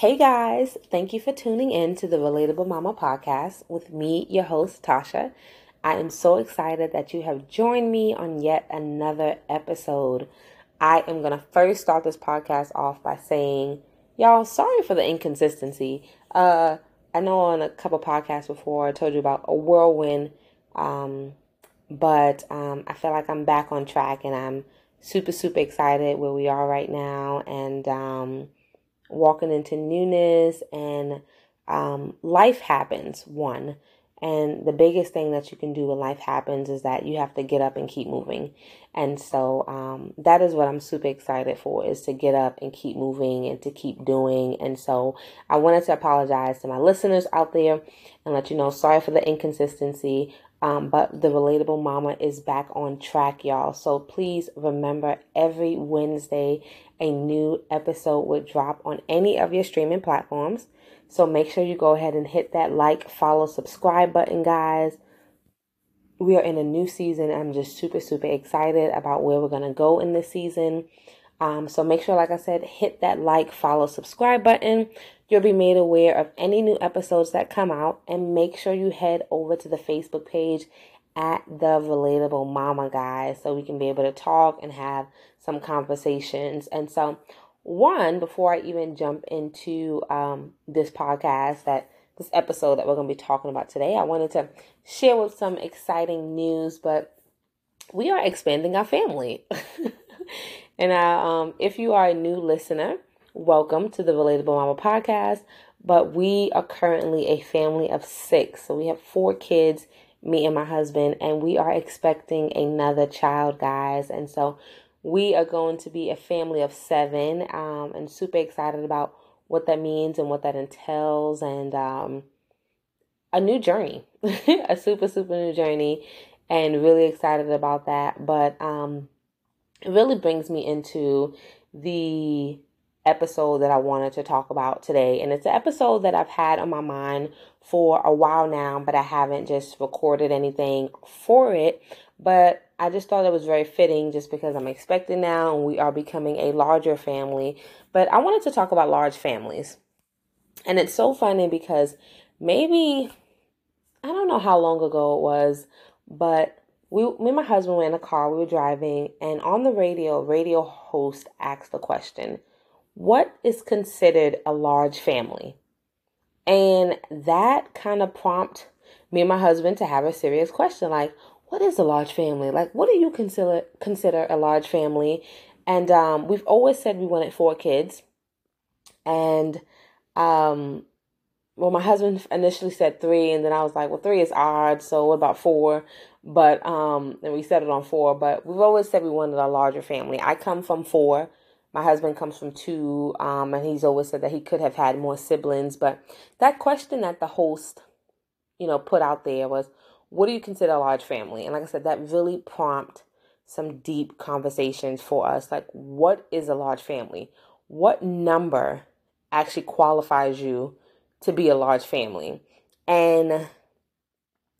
Hey guys, thank you for tuning in to the Relatable Mama podcast with me, your host, Tasha. I am so excited that you have joined me on yet another episode. I am going to first start this podcast off by saying, y'all, sorry for the inconsistency. I know on a couple podcasts before I told you about a whirlwind, but I feel like I'm back on track and I'm super, super excited where we are right now and walking into newness and life happens, one. And the biggest thing that you can do when life happens is that you have to get up and keep moving. And so that is what I'm super excited for, is to get up and keep moving and to keep doing. And so I wanted to apologize to my listeners out there and let you know, sorry for the inconsistency. But the Relatable Mama is back on track, y'all. So please remember, every Wednesday, a new episode would drop on any of your streaming platforms. So make sure you go ahead and hit that like, follow, subscribe button, guys. We are in a new season. I'm just super, super excited about where we're going to go in this season. So make sure, like I said, hit that like, follow, subscribe button. You'll be made aware of any new episodes that come out. And make sure you head over to the Facebook page at The Relatable Mama, guys, so we can be able to talk and have some conversations. And so, one, before I even jump into this episode that we're going to be talking about today, I wanted to share with some exciting news, but we are expanding our family. And if you are a new listener, welcome to the Relatable Mama podcast. But we are currently a family of 6. So we have 4 kids, me and my husband, and we are expecting another child, guys. And so we are going to be a family of 7, and super excited about what that means and what that entails, and a new journey, a super, super new journey, and really excited about that. But it really brings me into the episode that I wanted to talk about today. And it's an episode that I've had on my mind for a while now, but I haven't just recorded anything for it. But I just thought it was very fitting just because I'm expecting now and we are becoming a larger family. But I wanted to talk about large families. And it's so funny because maybe, I don't know how long ago it was, but me and my husband were in a car, we were driving, and on the radio host asked the question, what is considered a large family? And that kind of prompted me and my husband to have a serious question, like, what is a large family? Like, what do you consider a large family? And we've always said we wanted 4 kids. And well, my husband initially said 3, and then I was like, well, 3 is odd, so what about 4? But and we settled on 4, but we've always said we wanted a larger family. I come from 4. My husband comes from 2, and he's always said that he could have had more siblings. But that question that the host, put out there was, what do you consider a large family? And like I said, that really prompted some deep conversations for us. Like, what is a large family? What number actually qualifies you to be a large family? And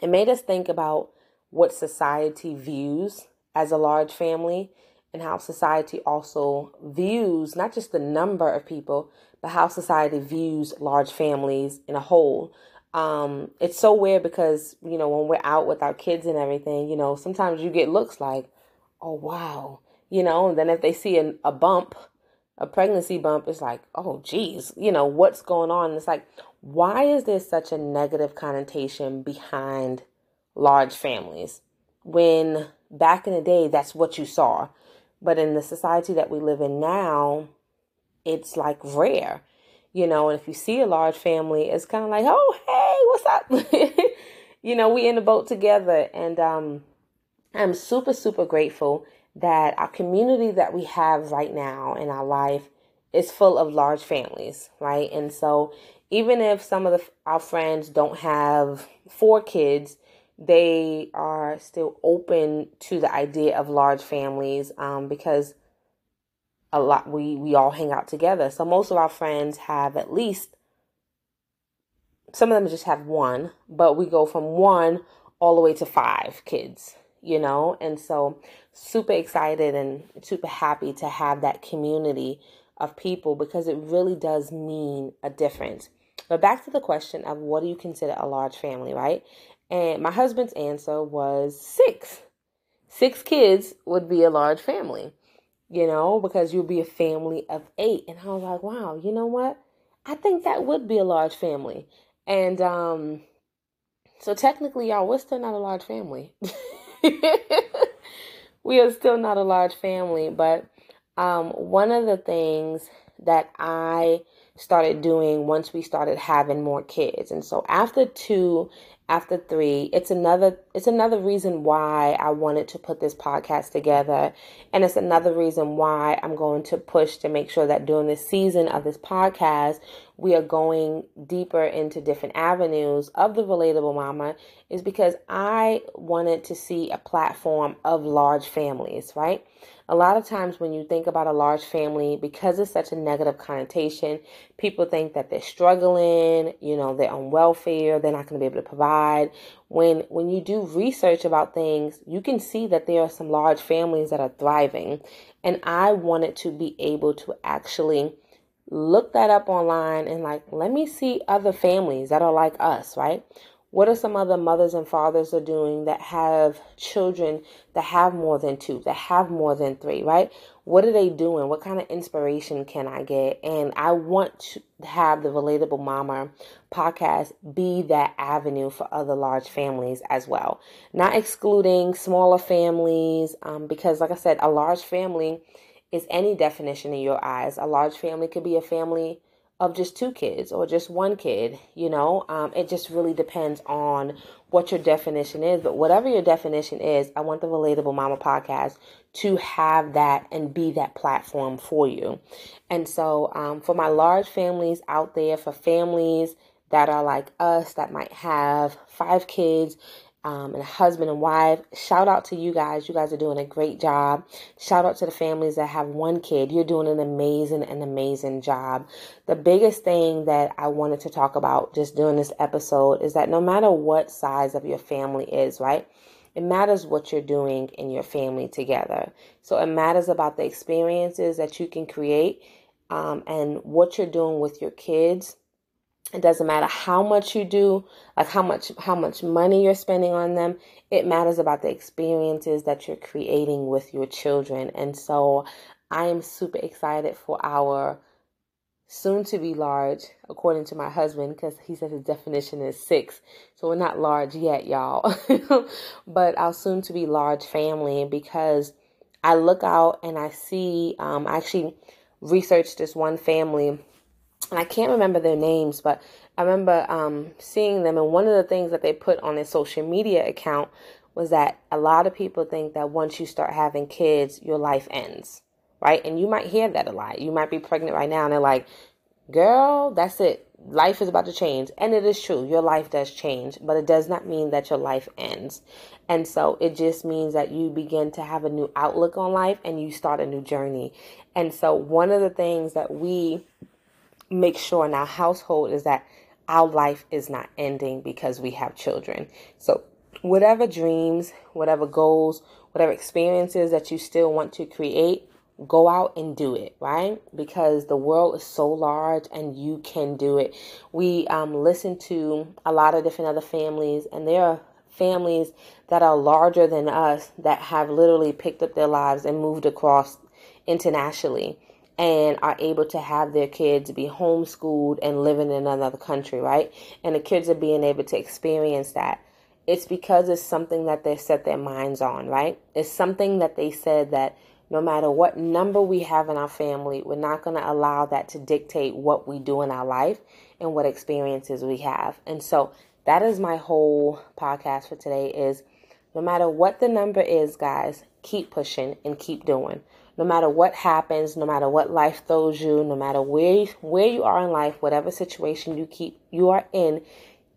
it made us think about what society views as a large family, and how society also views not just the number of people, but how society views large families in a whole. It's so weird because, when we're out with our kids and everything, sometimes you get looks like, oh, wow, and then if they see a bump, a pregnancy bump, it's like, oh, geez, what's going on? And it's like, why is there such a negative connotation behind large families when back in the day, that's what you saw? But in the society that we live in now, it's like rare, and if you see a large family, it's kind of like, oh, hey, what's up? We in the boat together. And I'm super, super grateful that our community that we have right now in our life is full of large families, right? And so even if some of our friends don't have 4 kids, they are still open to the idea of large families, because a lot we all hang out together. So most of our friends have at least, some of them just have 1, but we go from 1 all the way to 5 kids, and so super excited and super happy to have that community of people, because it really does mean a difference. But back to the question of what do you consider a large family, right? And my husband's answer was 6. 6 kids would be a large family, you know, because you'll be a family of 8. And I was like, wow, you know what? I think that would be a large family. And so technically, y'all, we're still not a large family. We are still not a large family. But one of the things that I started doing once we started having more kids, and so after 2, after 3, it's another reason why I wanted to put this podcast together, and it's another reason why I'm going to push to make sure that during this season of this podcast, we are going deeper into different avenues of the Relatable Mama, is because I wanted to see a platform of large families, right? A lot of times when you think about a large family, because it's such a negative connotation, people think that they're struggling, you know, they're on welfare, they're not going to be able to provide. When you do research about things, you can see that there are some large families that are thriving. And I wanted to be able to actually look that up online and like, let me see other families that are like us, right? What are some other mothers and fathers are doing that have children that have more than 2, that have more than 3, right? What are they doing? What kind of inspiration can I get? And I want to have the Relatable Mama podcast be that avenue for other large families as well. Not excluding smaller families, because like I said, a large family is any definition in your eyes. A large family could be a family of just 2 kids or just 1 kid, you know, it just really depends on what your definition is. But whatever your definition is, I want the Relatable Mama podcast to have that and be that platform for you. And so for my large families out there, for families that are like us, that might have 5 kids and a husband and wife, shout out to you guys. You guys are doing a great job. Shout out to the families that have 1 kid. You're doing an amazing job. The biggest thing that I wanted to talk about just during this episode is that no matter what size of your family is, right? It matters what you're doing in your family together. So it matters about the experiences that you can create, and what you're doing with your kids. It doesn't matter how much you do, like how much money you're spending on them. It matters about the experiences that you're creating with your children. And so I am super excited for our soon to be large, according to my husband, because he says his definition is 6. So we're not large yet, y'all. But our soon to be large family, because I look out and I see, I actually researched this one family. And I can't remember their names, but I remember seeing them. And one of the things that they put on their social media account was that a lot of people think that once you start having kids, your life ends, right? And you might hear that a lot. You might be pregnant right now and they're like, girl, that's it. Life is about to change. And it is true. Your life does change, but it does not mean that your life ends. And so it just means that you begin to have a new outlook on life and you start a new journey. And so one of the things that we make sure in our household is that our life is not ending because we have children. So whatever dreams, whatever goals, whatever experiences that you still want to create, go out and do it, right? Because the world is so large and you can do it. We listen to a lot of different other families, and there are families that are larger than us that have literally picked up their lives and moved across internationally, and are able to have their kids be homeschooled and living in another country, right? And the kids are being able to experience that. It's because it's something that they set their minds on, right? It's something that they said that no matter what number we have in our family, we're not going to allow that to dictate what we do in our life and what experiences we have. And so that is my whole podcast for today, is no matter what the number is, guys, keep pushing and keep doing. No matter what happens, no matter what life throws you, no matter where you are in life, whatever situation you are in,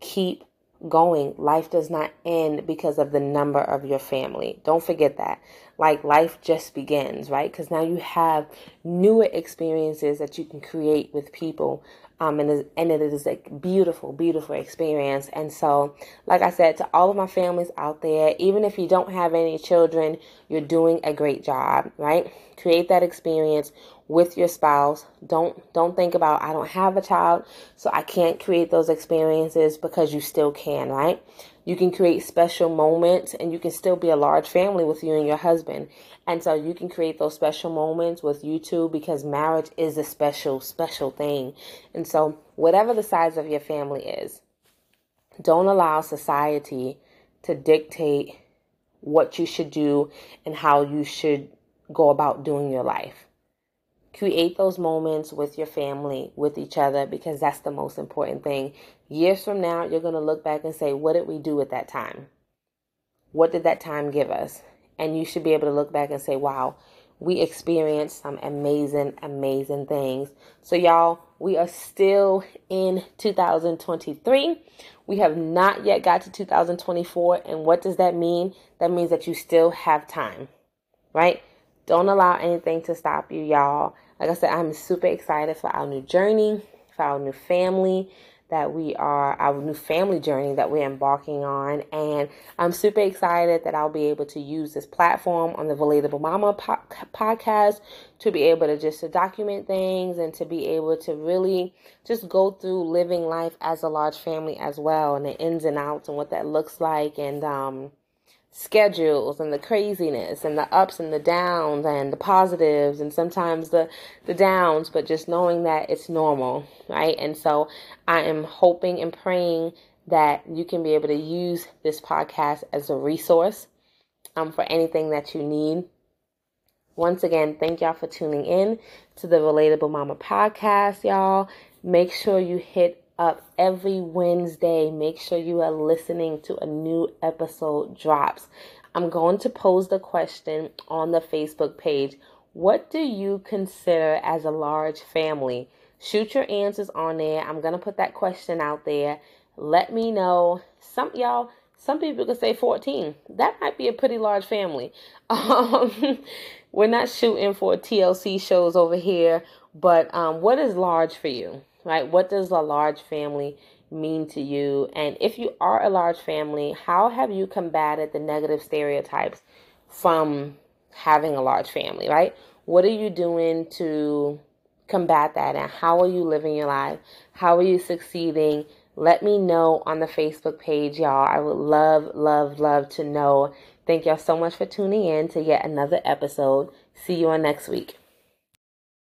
keep going. Life does not end because of the number of your family. Don't forget that. Like, life just begins, right? Because now you have newer experiences that you can create with people, And it is a beautiful, beautiful experience. And so, like I said, to all of my families out there, even if you don't have any children, you're doing a great job, right? Create that experience with your spouse. Don't think about, I don't have a child, so I can't create those experiences, because you still can, right? You can create special moments, and you can still be a large family with you and your husband. And so you can create those special moments with you two, because marriage is a special, special thing. And so whatever the size of your family is, don't allow society to dictate what you should do and how you should go about doing your life. Create those moments with your family, with each other, because that's the most important thing. Years from now, you're going to look back and say, what did we do at that time? What did that time give us? And you should be able to look back and say, wow, we experienced some amazing, amazing things. So y'all, we are still in 2023. We have not yet got to 2024. And what does that mean? That means that you still have time, right? Don't allow anything to stop you, y'all. Like I said, I'm super excited for our new journey, for our new family that we're embarking on. And I'm super excited that I'll be able to use this platform on the Relatable Mama podcast to be able to just to document things and to be able to really just go through living life as a large family as well, and the ins and outs and what that looks like, and schedules and the craziness and the ups and the downs and the positives and sometimes the downs, but just knowing that it's normal, right? And so I am hoping and praying that you can be able to use this podcast as a resource for anything that you need. Once again, thank y'all for tuning in to the Relatable Mama podcast, y'all. Make sure you hit up every Wednesday. Make sure you are listening to a new episode drops. I'm going to pose the question on the Facebook page. What do you consider as a large family? Shoot your answers on there. I'm going to put that question out there. Let me know. Some people could say 14. That might be a pretty large family. We're not shooting for TLC shows over here, but what is large for you? Right? What does a large family mean to you? And if you are a large family, how have you combated the negative stereotypes from having a large family, right? What are you doing to combat that? And how are you living your life? How are you succeeding? Let me know on the Facebook page, y'all. I would love, love, love to know. Thank y'all so much for tuning in to yet another episode. See you on next week.